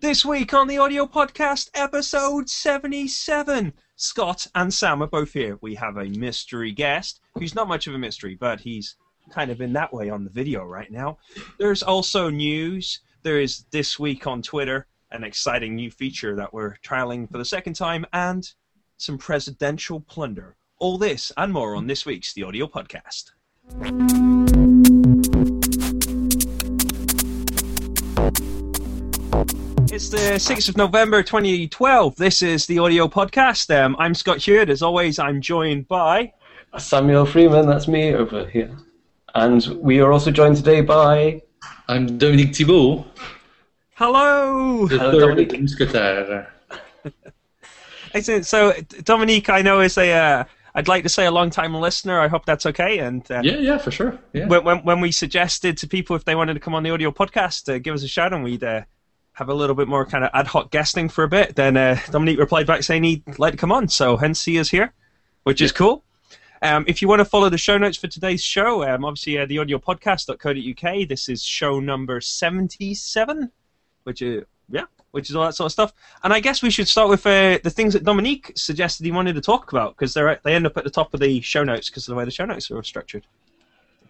This week on the Audio Podcast, episode 77, Scott and Sam are both here. We have a mystery guest, who's not much of a mystery, but he's kind of in that way on the video right now. There's also news. There is This Week on Twitter, an exciting new feature that we're trialing for the second time, and some presidential plunder. All this and more on this week's The Audio Podcast. It's the 6th of November 2012. This is the Audio Podcast. I'm Scott Hewitt. As always, I'm joined by Samuel Freeman. That's me over here. And we are also joined today by I'm Dominique Thibault. Hello. Hello, Dominique. Excellent. So, Dominique, I know is a I'd like to say a long-time listener. I hope that's okay. And yeah, for sure. Yeah. When we suggested to people if they wanted to come on the Audio Podcast to give us a shout, and we'd have a little bit more kind of ad hoc guesting for a bit, then Dominique replied back saying he'd like to come on, so hence he is here, which is cool. If you want to follow the show notes for today's show, obviously theaudiopodcast.co.uk, this is show number 77, which is all that sort of stuff. And I guess we should start with the things that Dominique suggested he wanted to talk about, because they end up at the top of the show notes because of the way the show notes are structured.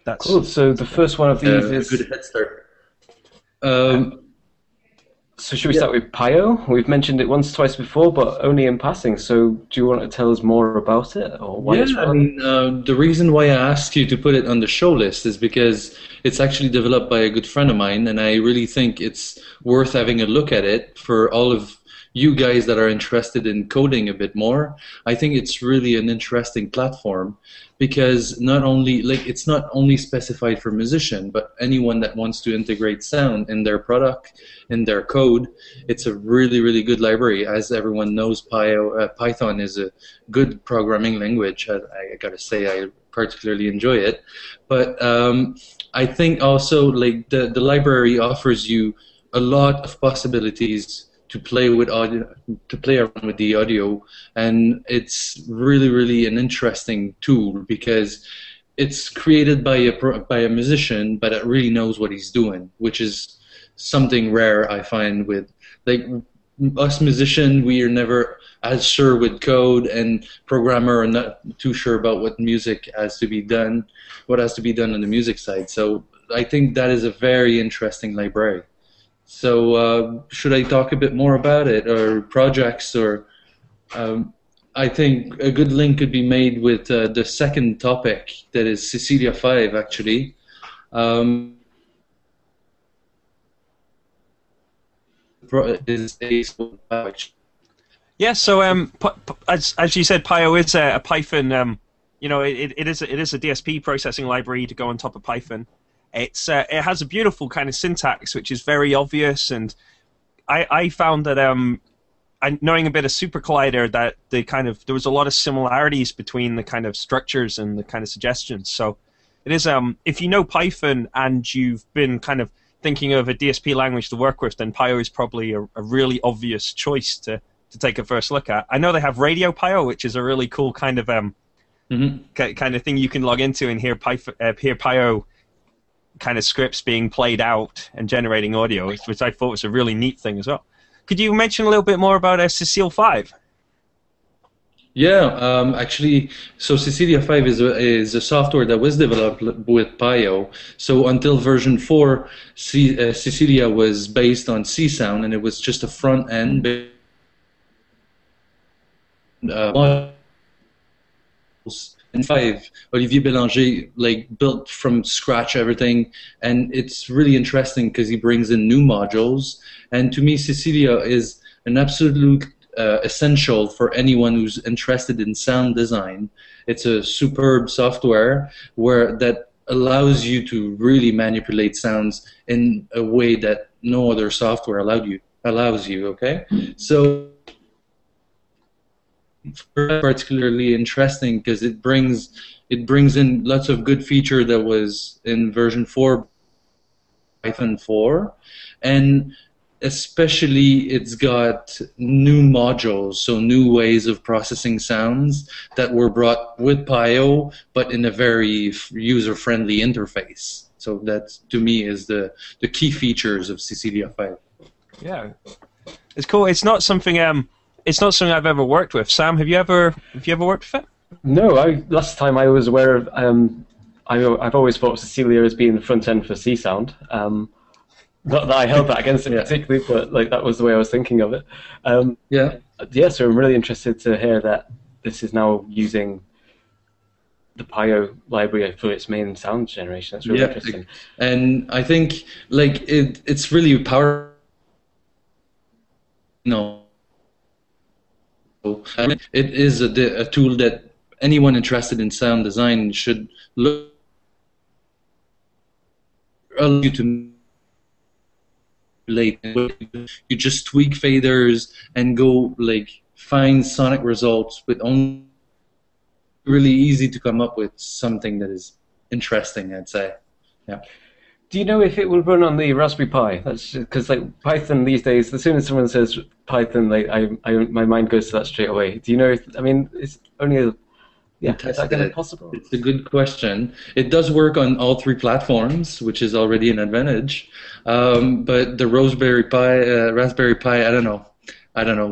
That's cool, so the first one of these is... Good head start. So should we start with Pyo? We've mentioned it once, twice before, but only in passing. So do you want to tell us more about it, or why it's relevant? I mean, the reason why I asked you to put it on the show list is because it's actually developed by a good friend of mine, and I really think it's worth having a look at it for all of you guys that are interested in coding a bit more. I think it's really an interesting platform because it's not only specified for musician, but anyone that wants to integrate sound in their product, in their code. It's a really, really good library. As everyone knows, Python is a good programming language. I gotta say, I particularly enjoy it. But I think also the library offers you a lot of possibilities to play with audio, to play around with the audio, and it's really, really an interesting tool because it's created by a musician, but it really knows what he's doing, which is something rare I find with us musicians. We are never as sure with code, and programmer are not too sure about what has to be done on the music side. So I think that is a very interesting library. So should I talk a bit more about it, or projects, or I think a good link could be made with the second topic, that is Cecilia 5, actually. As you said, Pyo is a Python. It is a DSP processing library to go on top of Python. It has a beautiful kind of syntax, which is very obvious, and I found that knowing a bit of Super Collider, that there was a lot of similarities between the kind of structures and the kind of suggestions. So it is, if you know Python and you've been kind of thinking of a DSP language to work with, then Pyo is probably a really obvious choice to take a first look at. I know they have Radio Pyo, which is a really cool kind of kind of thing you can log into and hear Pyo kind of scripts being played out and generating audio, which I thought was a really neat thing as well. Could you mention a little bit more about Cecilia 5? Yeah, actually, so Cecilia 5 is a software that was developed with Pyo. So until version 4, Cecilia was based on C-Sound, and it was just a front end and 5, Olivier Bélanger built from scratch everything, and it's really interesting because he brings in new modules. And to me, Cecilia is an absolute essential for anyone who's interested in sound design. It's a superb software that allows you to really manipulate sounds in a way that no other software allows you. Okay, so. Particularly interesting because it brings in lots of good feature that was in version 4, Python 4, and especially it's got new modules, so new ways of processing sounds that were brought with Pyo, but in a very user-friendly interface. So that, to me, is the key features of Cecilia 5. Yeah. It's cool. It's not something. It's not something I've ever worked with. Sam, have you ever worked with it? No. Last time I was aware of. I've always thought of Cecilia as being the front end for C Sound. Not that I held that against him particularly, but like that was the way I was thinking of it. Yeah. So I'm really interested to hear that this is now using the Pyo library for its main sound generation. That's really interesting. And I think like it's really powerful. No, it is a tool that anyone interested in sound design should look. You just tweak faders and go like find sonic results with only really easy to come up with something that is interesting, I'd say. Yeah. Do you know if it will run on the Raspberry Pi? That's because like Python these days, as soon as someone says Python, like I my mind goes to that straight away. Do you know if, I mean, it's only a is that going to be possible? It's a good question. It does work on all three platforms, which is already an advantage. But the Raspberry Pi, I don't know.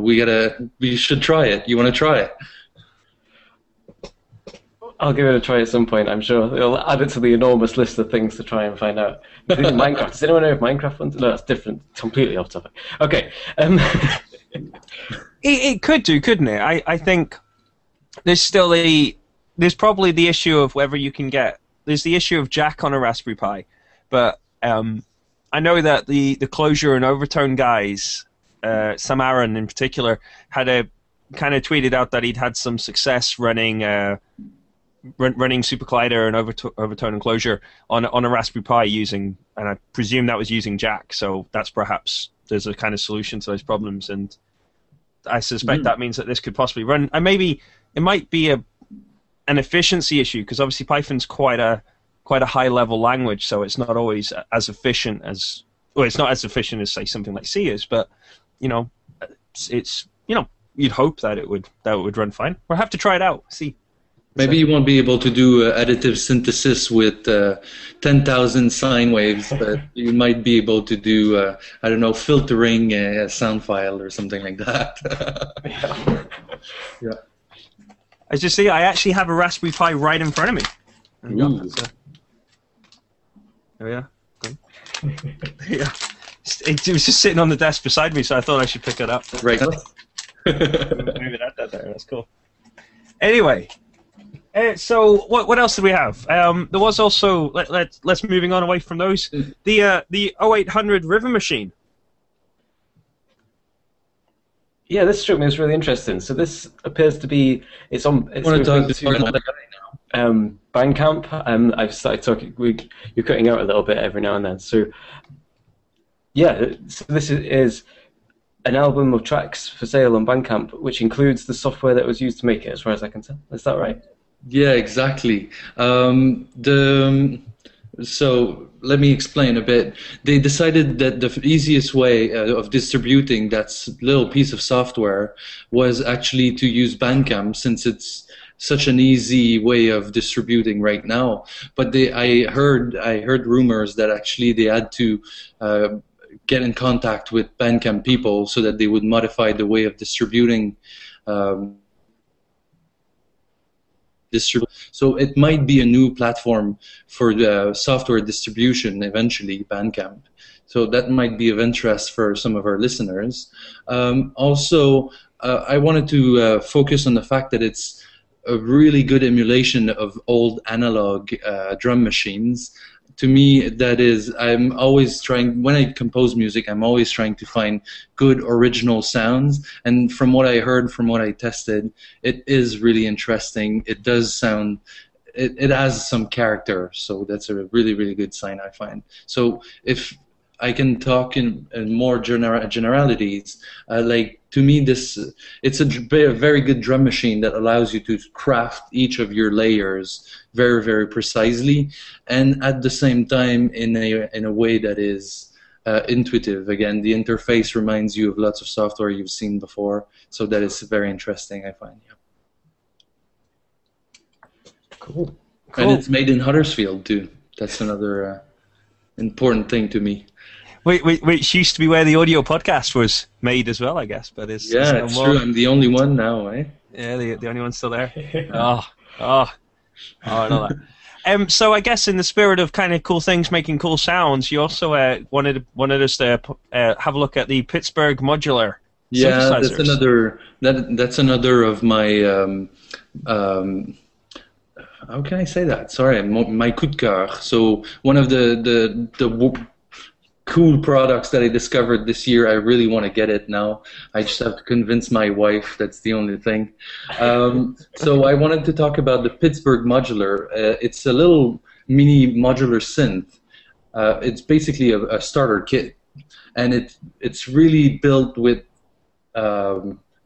We should try it. You want to try it? I'll give it a try at some point. I'm sure it'll add it to the enormous list of things to try and find out. Including Minecraft. Does anyone know if Minecraft runs? No, that's different. Completely off topic. Okay. It could do, couldn't it? I think. There's probably the issue of whether you can get. There's the issue of Jack on a Raspberry Pi, but I know that the Closure and Overtone guys, Sam Aaron in particular, had a kind of tweeted out that he'd had some success running Super Collider and Overtone and Closure on a Raspberry Pi using, and I presume that was using Jack. So that's perhaps there's a kind of solution to those problems, and I suspect that means that this could possibly run, and maybe. It might be an efficiency issue because obviously Python's quite a high level language, so it's not always as efficient as say something like C is. But you know, it's you know you'd hope that it would run fine. We'll have to try it out. See. Maybe you won't be able to do additive synthesis with 10,000 sine waves, but you might be able to do, I don't know, filtering a sound file or something like that. Yeah. As you see, I actually have a Raspberry Pi right in front of me. There we are. Yeah. It was just sitting on the desk beside me, so I thought I should pick it up. Right. That's cool. Anyway, so what else did we have? There was also let's moving on away from those. The 0800 River Machine. Yeah, this struck me as really interesting. So this appears to be it's on Bandcamp. I've started talking. You're cutting out a little bit every now and then. So yeah, so this is an album of tracks for sale on Bandcamp, which includes the software that was used to make it, as far as I can tell. Is that right? Yeah, exactly. So let me explain a bit. They decided that the easiest way of distributing that little piece of software was actually to use Bandcamp, since it's such an easy way of distributing right now. But I heard rumors that actually they had to get in contact with Bandcamp people so that they would modify the way of distributing. So it might be a new platform for the software distribution eventually, Bandcamp. So that might be of interest for some of our listeners. Also, I wanted to focus on the fact that it's a really good emulation of old analog drum machines. To me, that is, I'm always trying, when I compose music, I'm always trying to find good original sounds, and from what I heard, from what I tested, it is really interesting. It does sound, it has some character, so that's a really, really good sign, I find. So if I can talk in more generalities, like, to me, it's a very good drum machine that allows you to craft each of your layers very, very precisely, and at the same time in a way that is intuitive. Again, the interface reminds you of lots of software you've seen before, so that is very interesting, I find. Yeah. Cool. And it's made in Huddersfield too. That's another important thing to me. Which used to be where the audio podcast was made as well, I guess. But it's no more. True. I'm the only one now, eh? Yeah, the only one still there. I know that. So I guess in the spirit of kind of cool things making cool sounds, you also wanted us to have a look at the Pittsburgh Modular. Yeah, that's another of my. How can I say that? Sorry, my coup de coeur. So one of the cool products that I discovered this year, I really want to get it now. I just have to convince my wife. That's the only thing. So I wanted to talk about the Pittsburgh Modular. It's a little mini modular synth. It's basically a starter kit, and it's really built with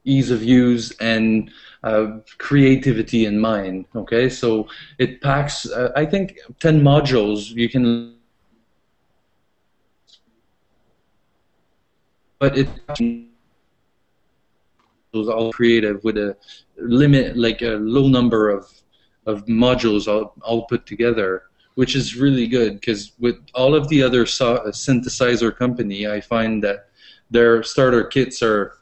ease of use and creativity in mind. Okay, so it packs, I think, 10 modules. You can, but it's all creative with a limit, like a low number of modules all put together, which is really good because with all of the other synthesizer company, I find that their starter kits are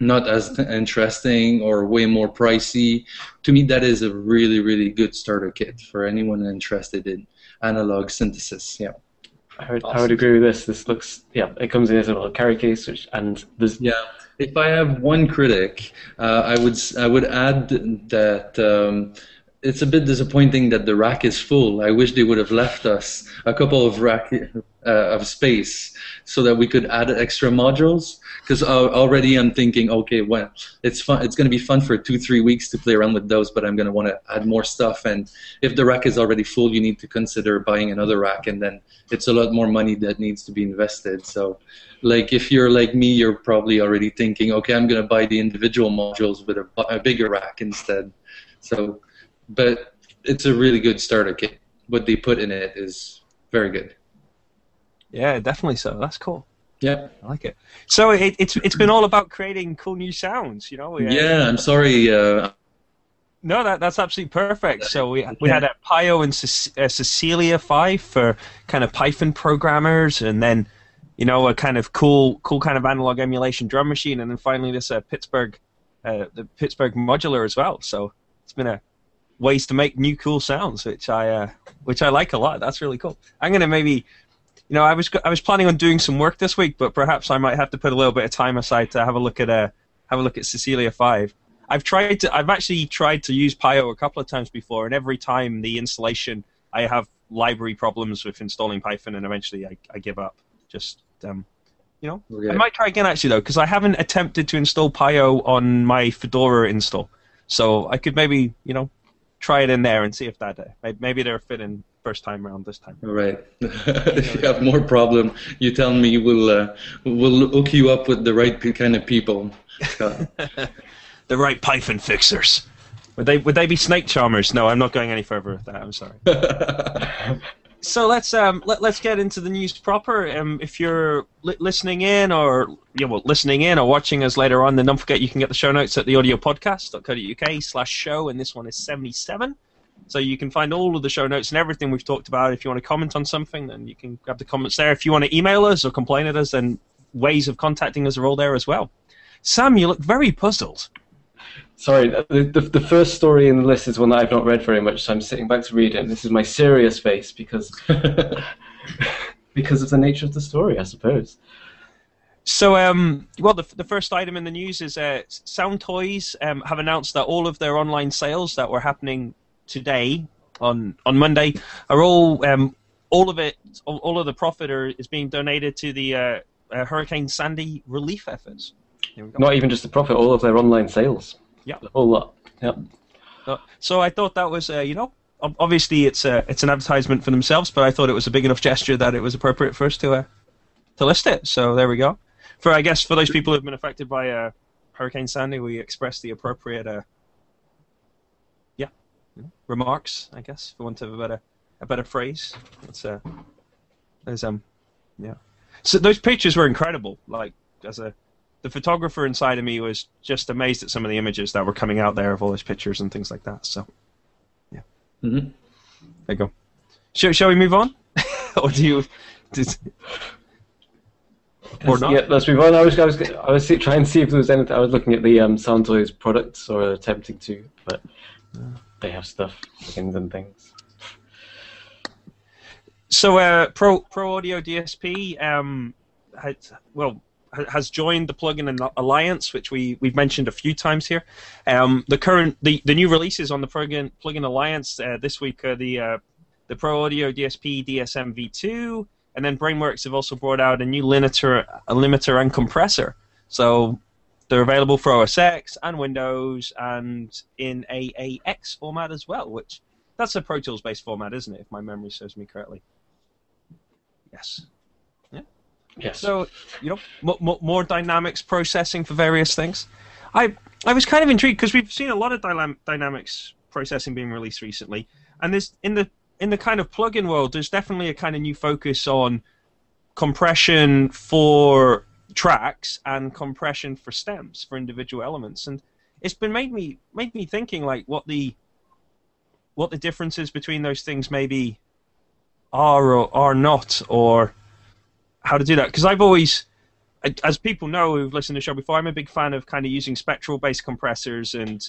not as interesting or way more pricey. To me, that is a really, really good starter kit for anyone interested in analog synthesis. Yeah, I would agree with this. This looks, yeah, it comes in as a little carry case, and there's yeah. If I have one critic, I would add that it's a bit disappointing that the rack is full. I wish they would have left us a couple of rack of space so that we could add extra modules. Because already I'm thinking, okay, well, it's fun. It's going to be fun for 2-3 weeks to play around with those, but I'm going to want to add more stuff. And if the rack is already full, you need to consider buying another rack, and then it's a lot more money that needs to be invested. So, like, if you're like me, you're probably already thinking, okay, I'm going to buy the individual modules with a bigger rack instead. So. But it's a really good starter kit. What they put in it is very good. Yeah, definitely so. That's cool. Yeah, I like it. So it's been all about creating cool new sounds, you know. Yeah, I'm sorry. No, that's absolutely perfect. So we had Pyo and Cecilia 5 for kind of Python programmers, and then you know a kind of cool kind of analog emulation drum machine, and then finally this the Pittsburgh Modular as well. So it's been a ways to make new cool sounds, which I like a lot. That's really cool. I'm gonna maybe, you know, I was planning on doing some work this week, but perhaps I might have to put a little bit of time aside to have a look at Cecilia 5. I've actually tried to use Pyo a couple of times before, and every time the installation, I have library problems with installing Python, and eventually I give up. Just you know, okay. I might try again actually though, because I haven't attempted to install Pyo on my Fedora install, so I could maybe, you know, try it in there and see if that maybe they're fitting first time around this time. Right. If you have more problem, you tell me. We'll hook you up with the right kind of people. The right Python fixers. Would they be snake charmers? No, I'm not going any further with that. I'm sorry. So let's get into the news proper. If you're listening in or watching us later on, then don't forget you can get the show notes at theaudiopodcast.co.uk/show, and this one is 77. So you can find all of the show notes and everything we've talked about. If you want to comment on something, then you can grab the comments there. If you want to email us or complain at us, then ways of contacting us are all there as well. Sam, you look very puzzled. Sorry, the first story in the list is one that I've not read very much, so I'm sitting back to read it. This is my serious face because of the nature of the story, I suppose. So, well, the first item in the news is Sound Toys have announced that all of their online sales that were happening today on Monday are all of the profit is being donated to the Hurricane Sandy relief efforts. Not even just the profit, all of their online sales. Yeah, a whole lot. Yeah. So I thought that was, you know, obviously it's an advertisement for themselves, but I thought it was a big enough gesture that it was appropriate for us to list it. So there we go. I guess for those people who've been affected by Hurricane Sandy, we express the appropriate, remarks. I guess for want of a better phrase. Yeah. So those pictures were incredible. Like The photographer inside of me was just amazed at some of the images that were coming out there of all those pictures and things like that. So, yeah. Mm-hmm. There you go. Shall we move on? Or do you... Or not. Yeah, let's move on. I was trying to see if there was anything. I was looking at the Sound Toys products, or attempting to, but they have stuff, plugins and things. So Pro Audio DSP has joined the Plugin Alliance, which we've mentioned a few times here. The new releases on the Plugin Alliance this week are the Pro Audio DSP DSM V2, and then Brainworks have also brought out a new limiter and compressor. So they're available for OS X and Windows and in AAX format as well, which that's a Pro Tools based format, isn't it? If my memory serves me correctly. Yes. Yes. So, you know, more dynamics processing for various things. I was kind of intrigued because we've seen a lot of dynamics processing being released recently, and there's in the kind of plugin world, there's definitely a kind of new focus on compression for tracks and compression for stems for individual elements, and it's been made me thinking like what the differences between those things maybe are or are not, or how to do that, because I've always, as people know who've listened to the show before, I'm a big fan of kind of using spectral-based compressors, and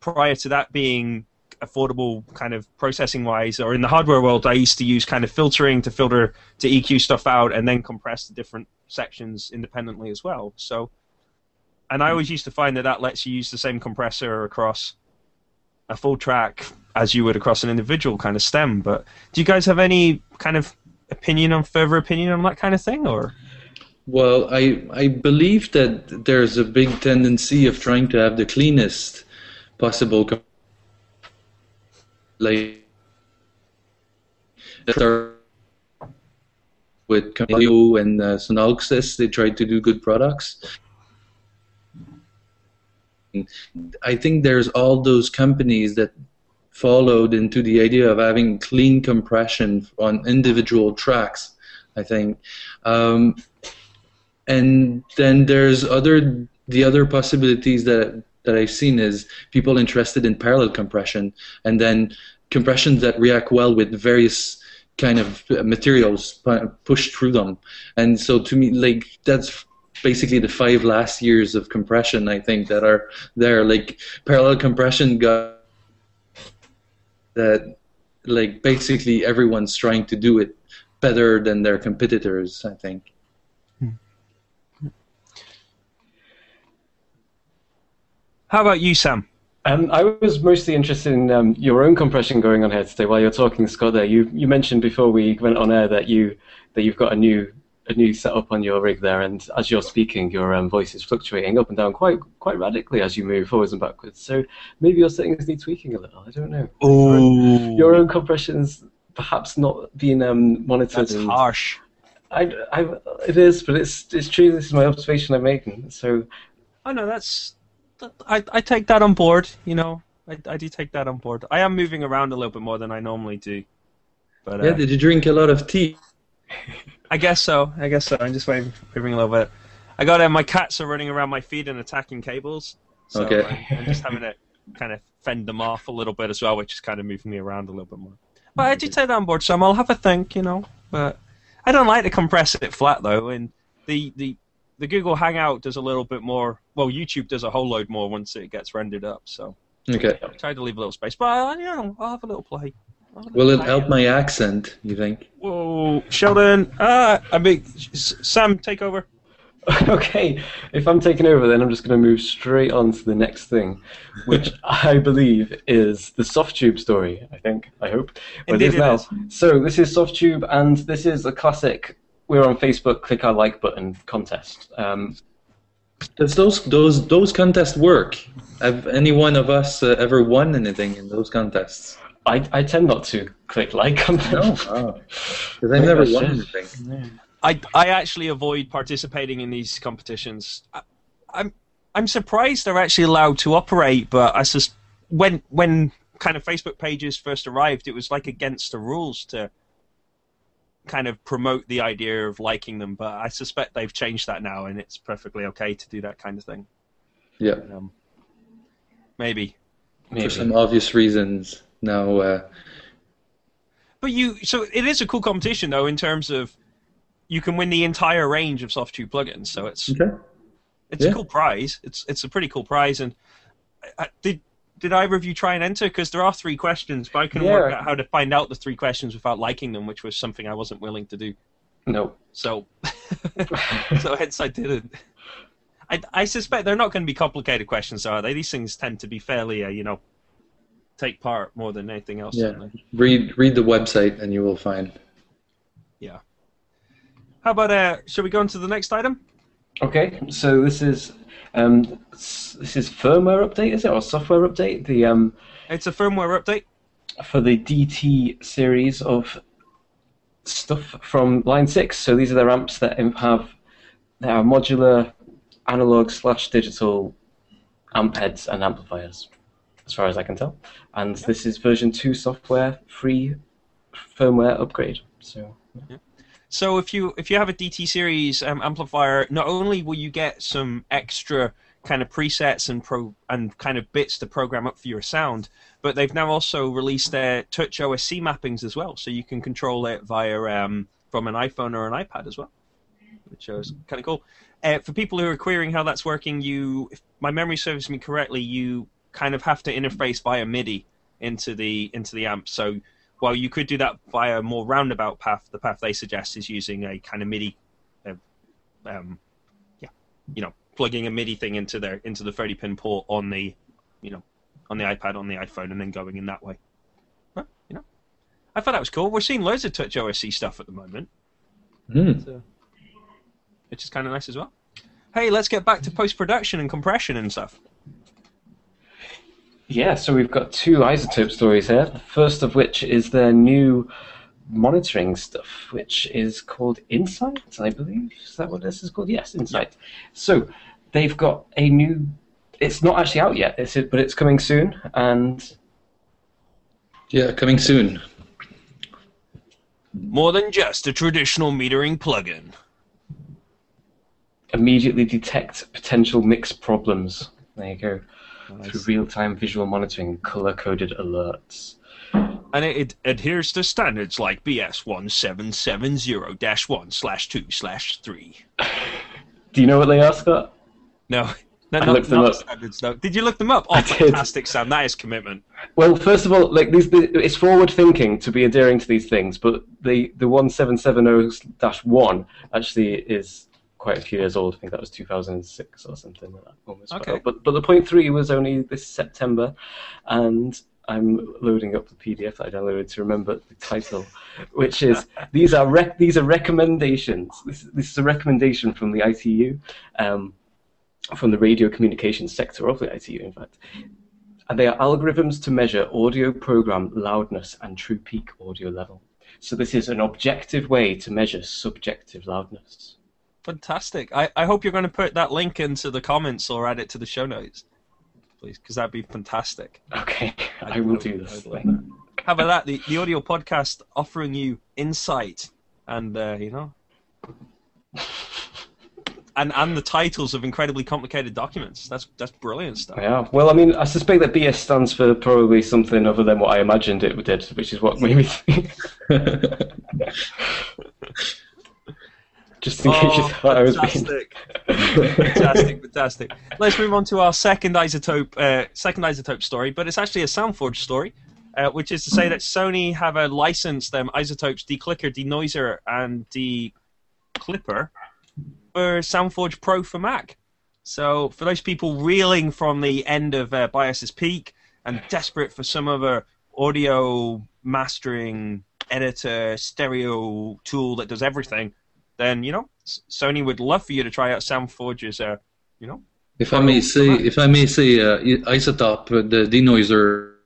prior to that being affordable kind of processing-wise, or in the hardware world, I used to use kind of filtering to filter to EQ stuff out and then compress the different sections independently as well. So, and I always used to find that lets you use the same compressor across a full track as you would across an individual kind of stem. But do you guys have any kind of further opinion on that kind of thing, or? Well, I believe that there's a big tendency of trying to have the cleanest possible with Cameo and Sonalysis, they try to do good products. I think there's all those companies that followed into the idea of having clean compression on individual tracks, I think. And then there's the other possibilities that I've seen is people interested in parallel compression, and then compressions that react well with various kind of materials pushed through them. And so to me, like, that's basically the 5 last years of compression, I think, that are there. Like, parallel compression got that, like, basically everyone's trying to do it better than their competitors, I think. How about you, Sam? I was mostly interested in your own compression going on here today. While you're talking, Scott, there, you mentioned before we went on air that you've got a new setup on your rig there, and as you're speaking, your voice is fluctuating up and down quite radically as you move forwards and backwards. So maybe your settings need tweaking a little. I don't know. Oh, your own compression's perhaps not being monitored. That's harsh. It is, but it's true. This is my observation I'm making. So, I know I take that on board. You know, I do take that on board. I am moving around a little bit more than I normally do. But yeah, did you drink a lot of tea? I guess so. I'm just waving a little bit. I got my cats are running around my feet and attacking cables, so okay. I'm just having to kind of fend them off a little bit as well, which is kind of moving me around a little bit more. But I do take that on board, so I'll have a think, you know. But I don't like to compress it flat though, and the Google Hangout does a little bit more. Well, YouTube does a whole load more once it gets rendered up. So okay, I try to leave a little space, but I'll have a little play. Will it help my accent, you think? Whoa, Sheldon. Sam, take over. Okay, if I'm taking over, then I'm just going to move straight on to the next thing, which I believe is the SoftTube story, I think, I hope. Indeed it is. So this is SoftTube, and this is a classic we're on Facebook, click our like button contest. Does those contests work? Have any one of us ever won anything in those contests? I tend not to click like on them. No, because I've never won anything. Yeah. I actually avoid participating in these competitions. I'm surprised they're actually allowed to operate, but I just when kind of Facebook pages first arrived, it was like against the rules to kind of promote the idea of liking them. But I suspect they've changed that now, and it's perfectly okay to do that kind of thing. Yeah, maybe for some obvious reasons. No, but so it is a cool competition though in terms of you can win the entire range of SoftTube plugins. So it's a cool prize. It's a pretty cool prize. And did either of you try and enter? Because there are three questions, but I couldn't work out how to find out the three questions without liking them, which was something I wasn't willing to do. No. So hence I didn't. I suspect they're not going to be complicated questions, are they? These things tend to be fairly, take part more than anything else. Yeah. Don't they? Read the website and you will find. Yeah. How about, shall we go on to the next item? Okay. So this is firmware update, is it, or software update? It's a firmware update for the DT series of stuff from Line 6. So these are their amps that have modular analog / digital amp heads and amplifiers, as far as I can tell. And this is version 2 software free firmware upgrade. So. Yeah. So if you have a DT series amplifier, not only will you get some extra kind of presets and kind of bits to program up for your sound, but they've now also released their Touch OSC mappings as well, so you can control it via from an iPhone or an iPad as well, which is kind of cool. For people who are querying how that's working, if my memory serves me correctly, you kind of have to interface via MIDI into the amp. So while you could do that via a more roundabout path, the path they suggest is using a kind of MIDI, plugging a MIDI thing into the 30-pin port on the, on the iPad, on the iPhone, and then going in that way. Well, I thought that was cool. We're seeing loads of Touch OSC stuff at the moment, which is kind of nice as well. Hey, let's get back to post-production and compression and stuff. Yeah, so we've got two iZotope stories here. The first of which is their new monitoring stuff, which is called Insight, I believe. Is that what this is called? Yes, Insight. So they've got a new... It's not actually out yet, but it's coming soon. And yeah, coming soon. More than just a traditional metering plugin. Immediately detect potential mix problems. There you go. Nice. Through real-time visual monitoring, color-coded alerts. And it adheres to standards like BS 1770-1/2/3. Do you know what they are, Scott? No. I looked them up. Did you look them up? Oh, fantastic, Sam. That is commitment. Well, first of all, it's forward-thinking to be adhering to these things, but the 1770-1 actually is... quite a few years old. I think that was 2006 or something like that. Almost. Okay. But the 0.3 was only this September, and I'm loading up the PDF that I downloaded to remember the title, which is these are recommendations. This is a recommendation from the ITU, from the radio communications sector of the ITU, in fact. And they are algorithms to measure audio program loudness and true peak audio level. So this is an objective way to measure subjective loudness. Fantastic. I hope you're going to put that link into the comments or add it to the show notes, please, because that'd be fantastic. Okay, I will do this thing. How about that? The audio podcast offering you insight and, and the titles of incredibly complicated documents. That's brilliant stuff. Yeah. Well, I mean, I suspect that BS stands for probably something other than what I imagined it did, which is what made me think. Just in case you thought I was being... Fantastic. Let's move on to our second iZotope story, but it's actually a SoundForge story, which is to say that Sony have licensed them iZotope's Declicker, Denoiser, and Declipper for SoundForge Pro for Mac. So for those people reeling from the end of Bias's Peak and desperate for some other audio mastering editor stereo tool that does everything, then Sony would love for you to try out SoundForge's, If I may say, iZotope, the denoiser,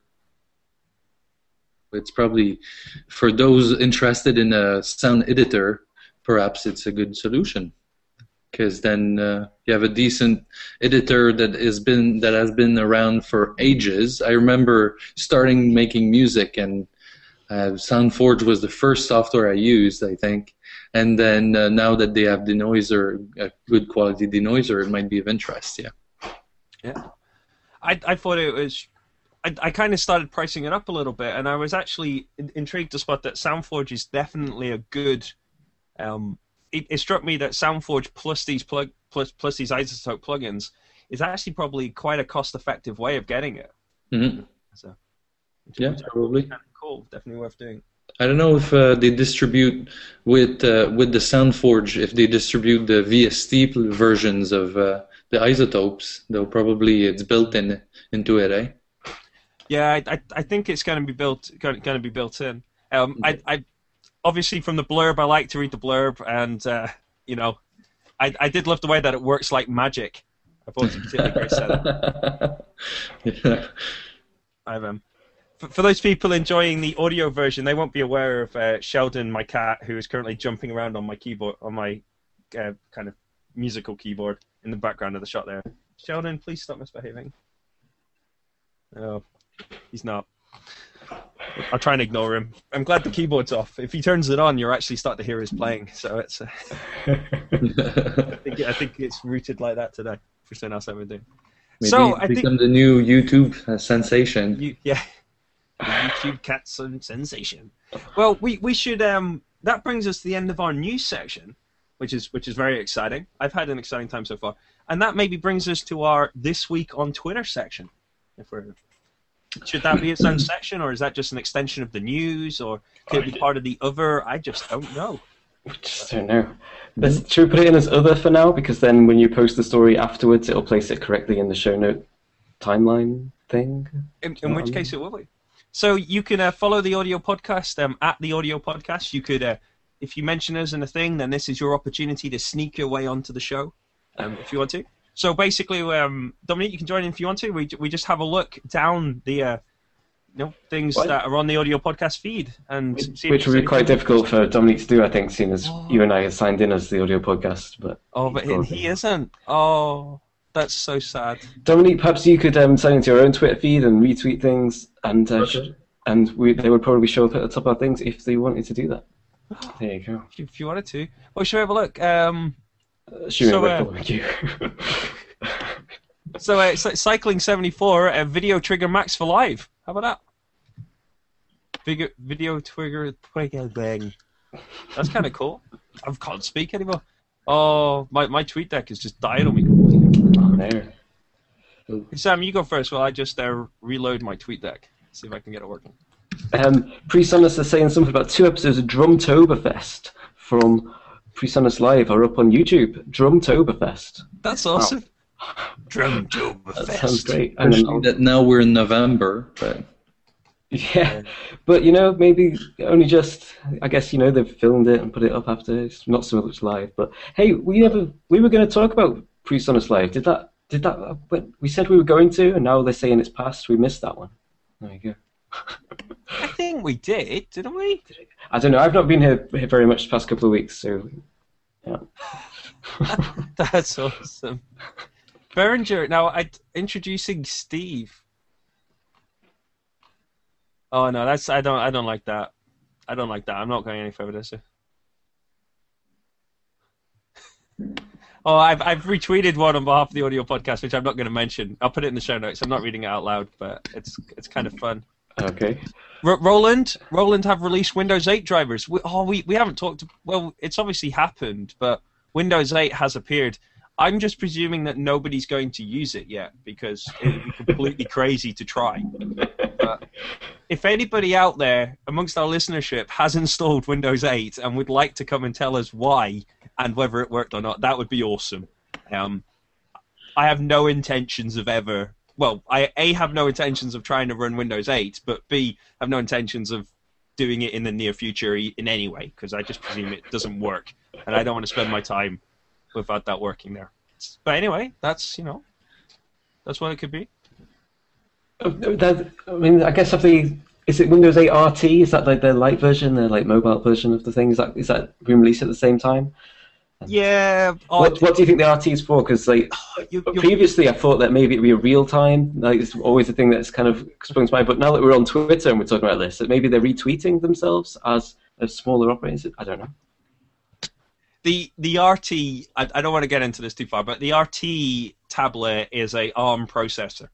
it's probably for those interested in a sound editor. Perhaps it's a good solution, because then you have a decent editor that has been around for ages. I remember starting making music, and SoundForge was the first software I used, I think. And then now that they have denoiser, a good quality denoiser, it might be of interest. Yeah. I thought it was. I kind of started pricing it up a little bit, and I was actually intrigued to spot that SoundForge is definitely a good it struck me that SoundForge plus these plus these iZotope plugins is actually probably quite a cost-effective way of getting it. Mm-hmm. So, yeah, probably. Kind of cool, definitely worth doing. I don't know if they distribute with the SoundForge, if they distribute the VST versions of the isotopes, though probably it's built in into it, eh? Yeah, I think it's going to be built in. I obviously from the blurb, I like to read the blurb, and you know, I did love the way that it works like magic. I thought it was a particularly great setup. Yeah. For those people enjoying the audio version, they won't be aware of Sheldon, my cat, who is currently jumping around on my keyboard, on my kind of musical keyboard in the background of the shot there. Sheldon, please stop misbehaving. No, he's not. I'll try and ignore him. I'm glad the keyboard's off. If he turns it on, you'll actually start to hear his playing. So it's. I think it's rooted like that today. For something else I would do. Maybe so it's become the new YouTube sensation. The YouTube cat sensation. Well, we should. That brings us to the end of our news section, which is very exciting. I've had an exciting time so far, and that maybe brings us to our This Week on Twitter section. Should that be its own section, or is that just an extension of the news, or could it be part of the other? I just don't know. I just don't know. Should we put it in as other for now? Because then when you post the story afterwards, it'll place it correctly in the show note timeline thing. In which case it will be. So you can follow the audio podcast at the audio podcast. You could, if you mention us in a thing, then this is your opportunity to sneak your way onto the show if you want to. So basically, Dominique, you can join in if you want to. We just have a look down the things that are on the audio podcast feed, and which would be quite difficult for Dominique to do, I think, seeing as you and I are signed in as the audio podcast. But he isn't. Oh. That's so sad. Dominique, perhaps you could sign into your own Twitter feed and retweet things, and they would probably show up at the top of things if they wanted to do that. There you go. If you wanted to. Well, should we have a look? Cycling 74, Video Trigger Max for live. How about that? Video Trigger Bang. That's kind of cool. I can't speak anymore. Oh, my tweet deck has just died on me. There. Sam, you go first while I just reload my tweet deck. See if I can get it working. PreSonus is saying something about 2 episodes of Drumtoberfest from PreSonus Live are up on YouTube. Drumtoberfest. That's awesome. Wow. Drumtoberfest. That sounds great. I mean, that now we're in November. But... Yeah, but maybe only just. I guess they've filmed it and put it up after. It's not so much live, but hey, we were going to talk about PreSonus Live. Did that we said we were going to, and now they're saying it's past. We missed that one. There you go. I think we did, didn't we? I don't know. I've not been here very much the past couple of weeks, so yeah. That's awesome. Behringer, now introducing Steve. Oh no, that's I don't like that. I don't like that. I'm not going any further this year. Oh, I've retweeted one on behalf of the audio podcast, which I'm not going to mention. I'll put it in the show notes. I'm not reading it out loud, but it's kind of fun. Okay. Roland have released Windows 8 drivers. We haven't talked. Well, it's obviously happened, but Windows 8 has appeared. I'm just presuming that nobody's going to use it yet because it would be completely crazy to try. But if anybody out there amongst our listenership has installed Windows 8 and would like to come and tell us why and whether it worked or not, that would be awesome. I have no intentions of ever... Well, I A, have no intentions of trying to run Windows 8, but B, have no intentions of doing it in the near future in any way because I just presume it doesn't work and I don't want to spend my time without that working there. But anyway, that's what it could be. I guess is it Windows 8 RT? Is that like their light version, their like mobile version of the thing? Is that being released at the same time? Yeah. What do you think the RT is for? Because previously I thought that maybe it'd be a real time. Like it's always the thing that's kind of sprung to mind. But now that we're on Twitter and we're talking about this, that maybe they're retweeting themselves as a smaller operating. I don't know. The RT, I don't want to get into this too far, but the RT tablet is a ARM processor.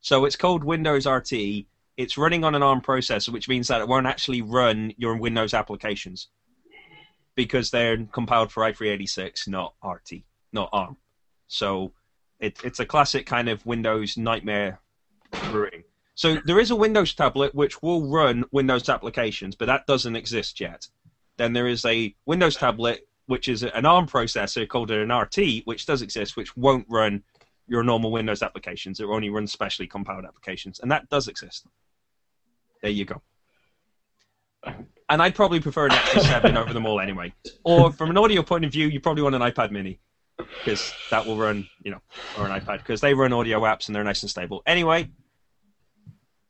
So it's called Windows RT. It's running on an ARM processor, which means that it won't actually run your Windows applications. because they're compiled for i386, not RT, not ARM. So it's a classic kind of Windows nightmare brewing. So there is a Windows tablet which will run Windows applications, but that doesn't exist yet. Then there is a Windows tablet which is an ARM processor called an RT, which does exist, which won't run your normal Windows applications. It will only run specially compiled applications, and that does exist. There you go. And I'd probably prefer an Nexus 7 over them all anyway. Or from an audio point of view, you probably want an iPad mini, because that will run, you know, or an iPad, because they run audio apps and they're nice and stable. Anyway,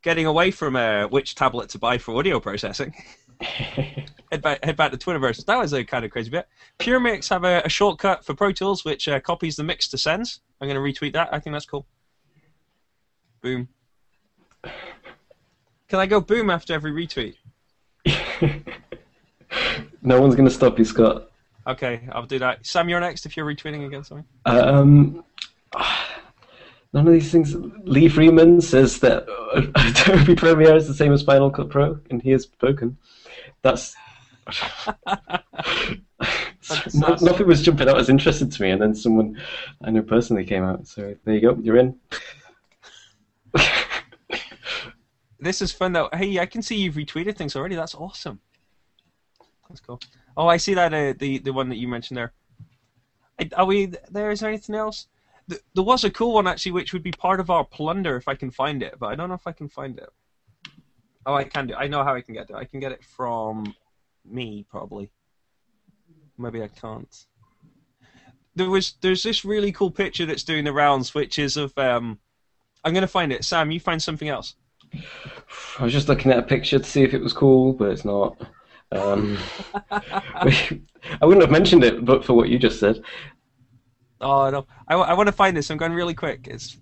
getting away from which tablet to buy for audio processing, head back to Twitterverse. That was a kind of crazy bit. Pure Mix have a shortcut for Pro Tools which copies the mix to sends. I'm going to retweet that. I think that's cool. Boom. Can I go boom after every retweet? No one's going to stop you, Scott. Okay, I'll do that. Sam, you're next if you're retweeting again something. None of these things. Lee Freeman says that Adobe Premiere is the same as Final Cut Pro, and he has spoken. That's... Nothing was jumping out as interesting to me, and then someone I know personally came out. So there you go, you're in. This is fun, though. Hey, I can see you've retweeted things already. That's awesome. That's cool. Oh, I see that the one that you mentioned there. Are we there? Is there anything else? There was a cool one, actually, which would be part of our plunder if I can find it, but I don't know if I can find it. Oh, I can do it. I know how I can get it. I can get it from me, probably. Maybe I can't. There's this really cool picture that's doing the rounds, which is of... I'm going to find it. Sam, you find something else. I was just looking at a picture to see if it was cool, but it's not. I wouldn't have mentioned it, but for what you just said. Oh, no. I want to find this. I'm going really quick. It's...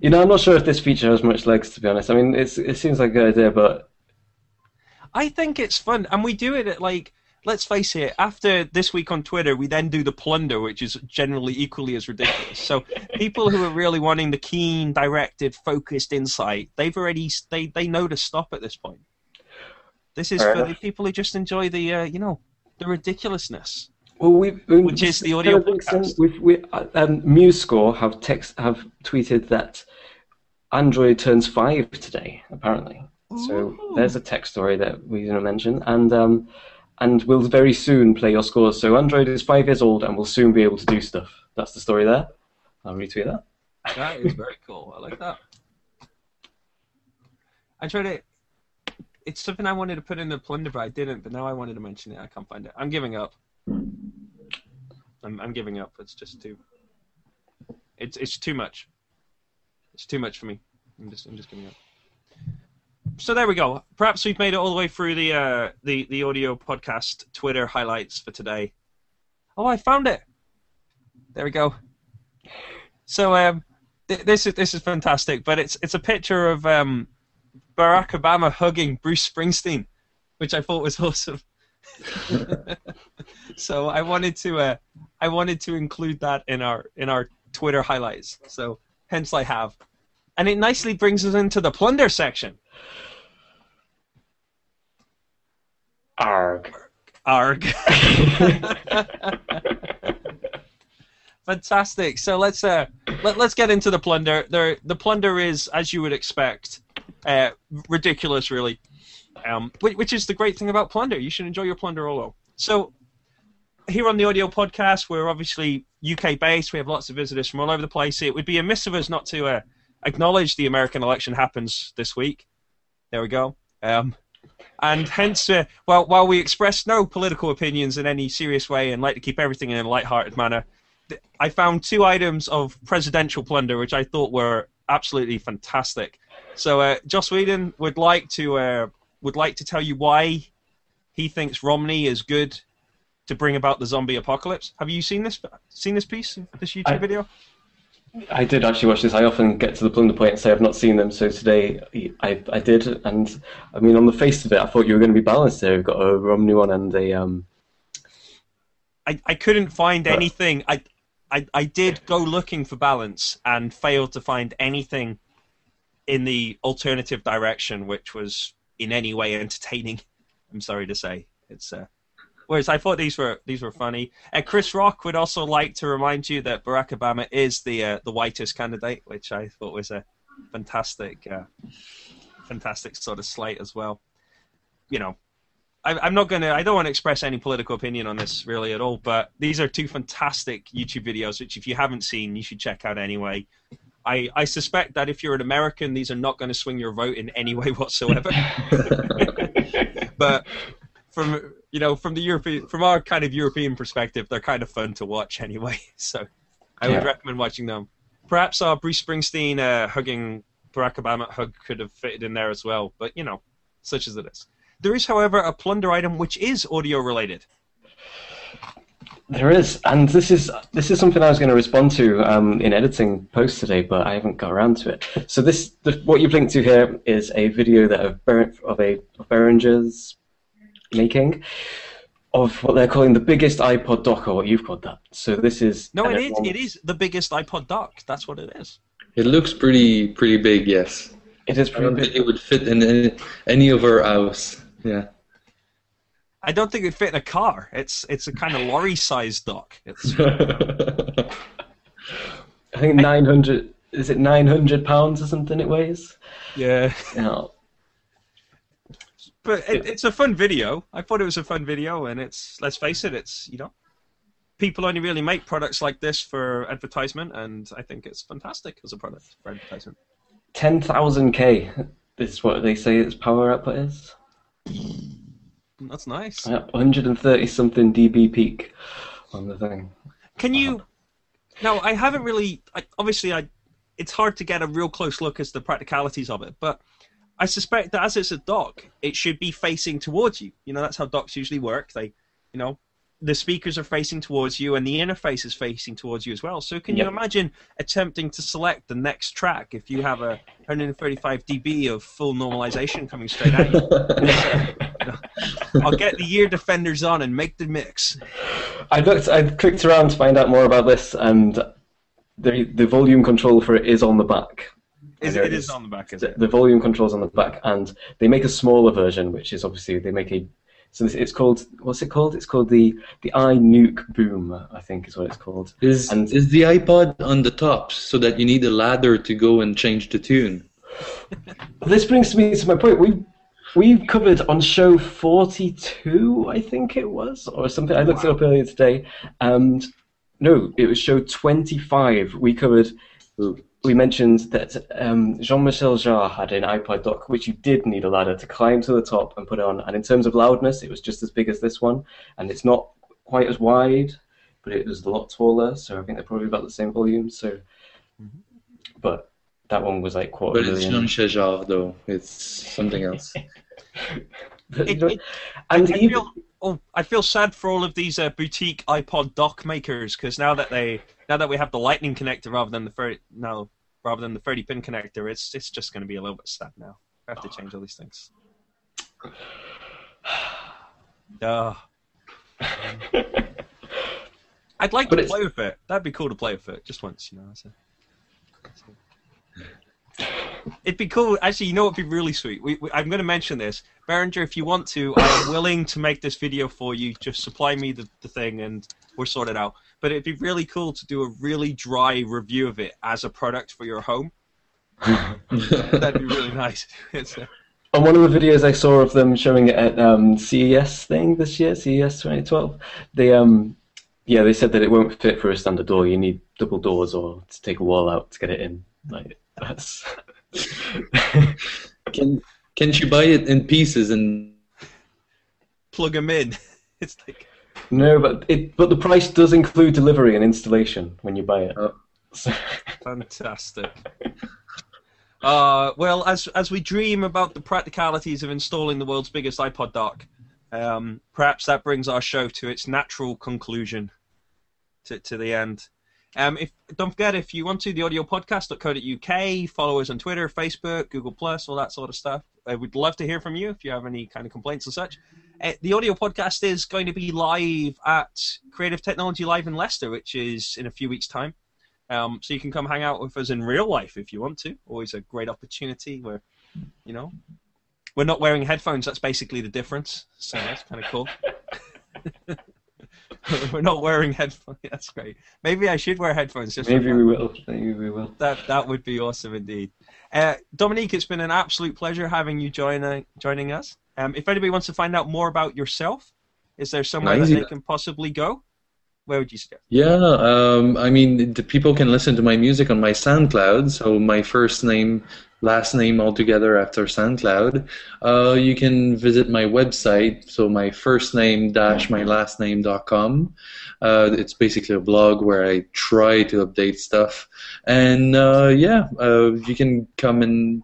You know, I'm not sure if this feature has much legs, to be honest. I mean, it seems like a good idea, but... I think it's fun, and we do it at, like, let's face it, after this week on Twitter, we then do the plunder, which is generally equally as ridiculous. So people who are really wanting the keen, directed, focused insight, they know to stop at this point. This is for the people who just enjoy the, you know, the ridiculousness. Well, which is the audio podcast. MuseScore have tweeted that Android turns 5 today, apparently. Ooh. So there's a tech story that we didn't mention, and we'll very soon play your scores. So Android is 5 years old, and we'll soon be able to do stuff. That's the story there. I'll retweet that. That is very cool. I like that. I tried it. It's something I wanted to put in the plunder, but I didn't. But now I wanted to mention it. I can't find it. I'm giving up. I'm giving up. It's just too. It's too much. It's too much for me. I'm just giving up. So there we go. Perhaps we've made it all the way through the audio podcast Twitter highlights for today. Oh, I found it. There we go. So this is fantastic, but it's a picture of Barack Obama hugging Bruce Springsteen, which I thought was awesome. So I wanted to include that in our Twitter highlights. So hence I have, and it nicely brings us into the plunder section. Arg. Fantastic. So let's get into the plunder. The plunder is, as you would expect, ridiculous, really. Which is the great thing about plunder. You should enjoy your plunder all over. So here on the audio podcast, we're obviously UK-based. We have lots of visitors from all over the place. It would be amiss of us not to acknowledge the American election happens this week. There we go. And hence, while we express no political opinions in any serious way and like to keep everything in a light-hearted manner, I found two items of presidential plunder which I thought were absolutely fantastic. So Joss Whedon would like to tell you why he thinks Romney is good to bring about the zombie apocalypse. Have you seen this piece, this YouTube video? I did actually watch this. I often get to the plunder point and say I've not seen them, so today I did. And, I mean, on the face of it, I thought you were going to be balanced there. We've got a Romney one and a... I couldn't find anything. I did go looking for balance and failed to find anything in the alternative direction, which was in any way entertaining, I'm sorry to say. It's whereas I thought these were funny. Chris Rock would also like to remind you that Barack Obama is the whitest candidate, which I thought was a fantastic fantastic sort of slight as well. You know, I don't want to express any political opinion on this really at all, but these are two fantastic YouTube videos, which if you haven't seen, you should check out anyway. I suspect that if you're an American, these are not going to swing your vote in any way whatsoever. But from the from our kind of European perspective, they're kind of fun to watch anyway. So I would recommend watching them. Perhaps our Bruce Springsteen hugging Barack Obama hug could have fitted in there as well, but you know, such as it is. There is, however, a plunder item which is audio related. There is, and this is something I was going to respond to in editing posts today, but I haven't got around to it. So what you've linked to here is a video that of Behringer's making of what they're calling the biggest iPod dock, or what you've called that. So this is it is the biggest iPod dock. That's what it is. It looks pretty big, yes. It is pretty big. It would fit in any of our house. Yeah. I don't think it'd fit in a car. It's a kind of lorry-sized dock. I think 900. Is it 900 pounds or something? It weighs. Yeah. No. But it's a fun video. I thought it was a fun video, and it's, let's face it, it's, you know, people only really make products like this for advertisement, and I think it's fantastic as a product for advertisement. 10,000 K. Is what they say its power output is. That's nice. 130-something dB peak on the thing. Can you... Now, I haven't really... It's hard to get a real close look as to the practicalities of it, but I suspect that as it's a dock, it should be facing towards you. You know, that's how docks usually work. They, you know, the speakers are facing towards you, and the interface is facing towards you as well. So can you imagine attempting to select the next track if you have a 135 dB of full normalization coming straight at you? I'll get the ear defenders on and make the mix. I clicked around to find out more about this, and the volume control for it is on the back. It is on the back, is it? The volume control's on the back, and they make a smaller version, which is obviously it's called, what's it called? It's called the iNuke Boom, I think is what it's called. Is the iPod on the top so that you need a ladder to go and change the tune? This brings me to my point. We've covered on show 42, I think it was, or something. I looked it up earlier today. And no, it was show 25. We mentioned that Jean-Michel Jarre had an iPod dock, which you did need a ladder to climb to the top and put on. And in terms of loudness, it was just as big as this one. And it's not quite as wide, but it was a lot taller. So I think they're probably about the same volume. So, but... That one was like quarter. But it's Jean-Michel Jarre, though. It's something else. I feel sad for all of these boutique iPod dock makers, because now that we have the Lightning connector rather than the 30-pin connector, it's just going to be a little bit sad now. I have to change all these things. I'd like to play with it. That'd be cool to play with it just once, you know. It'd be cool. Actually, you know what would be really sweet? I'm going to mention this. Behringer, if you want to, I'm willing to make this video for you. Just supply me the thing and we'll sort it out. But it'd be really cool to do a really dry review of it as a product for your home. That'd be really nice. On one of the videos I saw of them showing it at CES thing this year, CES 2012, they said that it won't fit for a standard door. You need double doors or to take a wall out to get it in. Like that's... Can't you buy it in pieces and plug them in? It's like no, but the price does include delivery and installation when you buy it. Oh. Fantastic. Well, as we dream about the practicalities of installing the world's biggest iPod dock, perhaps that brings our show to its natural conclusion, to the end. Don't forget, if you want to, theaudiopodcast.co.uk, follow us on Twitter, Facebook, Google+, all that sort of stuff. I would love to hear from you if you have any kind of complaints and such. The Audio Podcast is going to be live at Creative Technology Live in Leicester, which is in a few weeks' time. So you can come hang out with us in real life if you want to. Always a great opportunity where, you know, We're not wearing headphones. That's basically the difference. So that's kind of cool. We're not wearing headphones. That's great. Maybe I should wear headphones. Just maybe we will. Maybe we will. That would be awesome indeed. Dominique, it's been an absolute pleasure having you joining us. If anybody wants to find out more about yourself, is there somewhere that they can possibly go? Where would you suggest? Yeah, I mean, the people can listen to my music on my SoundCloud, so my first name, last name altogether after SoundCloud. You can visit my website, so my first name dash my last name.com. It's basically a blog where I try to update stuff. And yeah, you can come and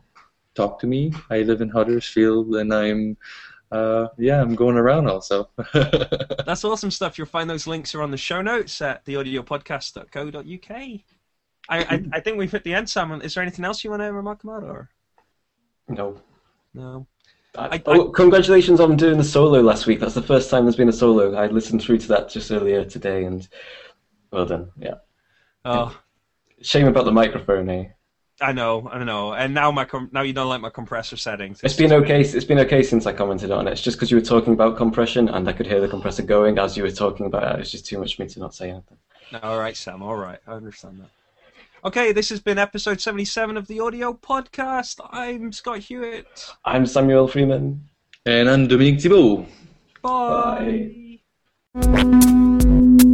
talk to me. I live in Huddersfield, and I'm going around also. That's awesome stuff. You'll find those links are on the show notes at theaudiopodcast.co.uk. I think we've hit the end, Sam. Is there anything else you want to remark about? Or? No. No. Congratulations on doing the solo last week. That's the first time there's been a solo. I listened through to that just earlier today, and well done. Yeah. Oh. Shame about the microphone, eh? I know, and now now you don't like my compressor settings. It's been okay since I commented on it. It's just because you were talking about compression, and I could hear the compressor going as you were talking about it. It's just too much for me to not say anything. All right, Sam. All right, I understand that. Okay, this has been episode 77 of the Audio Podcast. I'm Scott Hewitt. I'm Samuel Freeman. And I'm Dominique Thibault. Bye. Bye.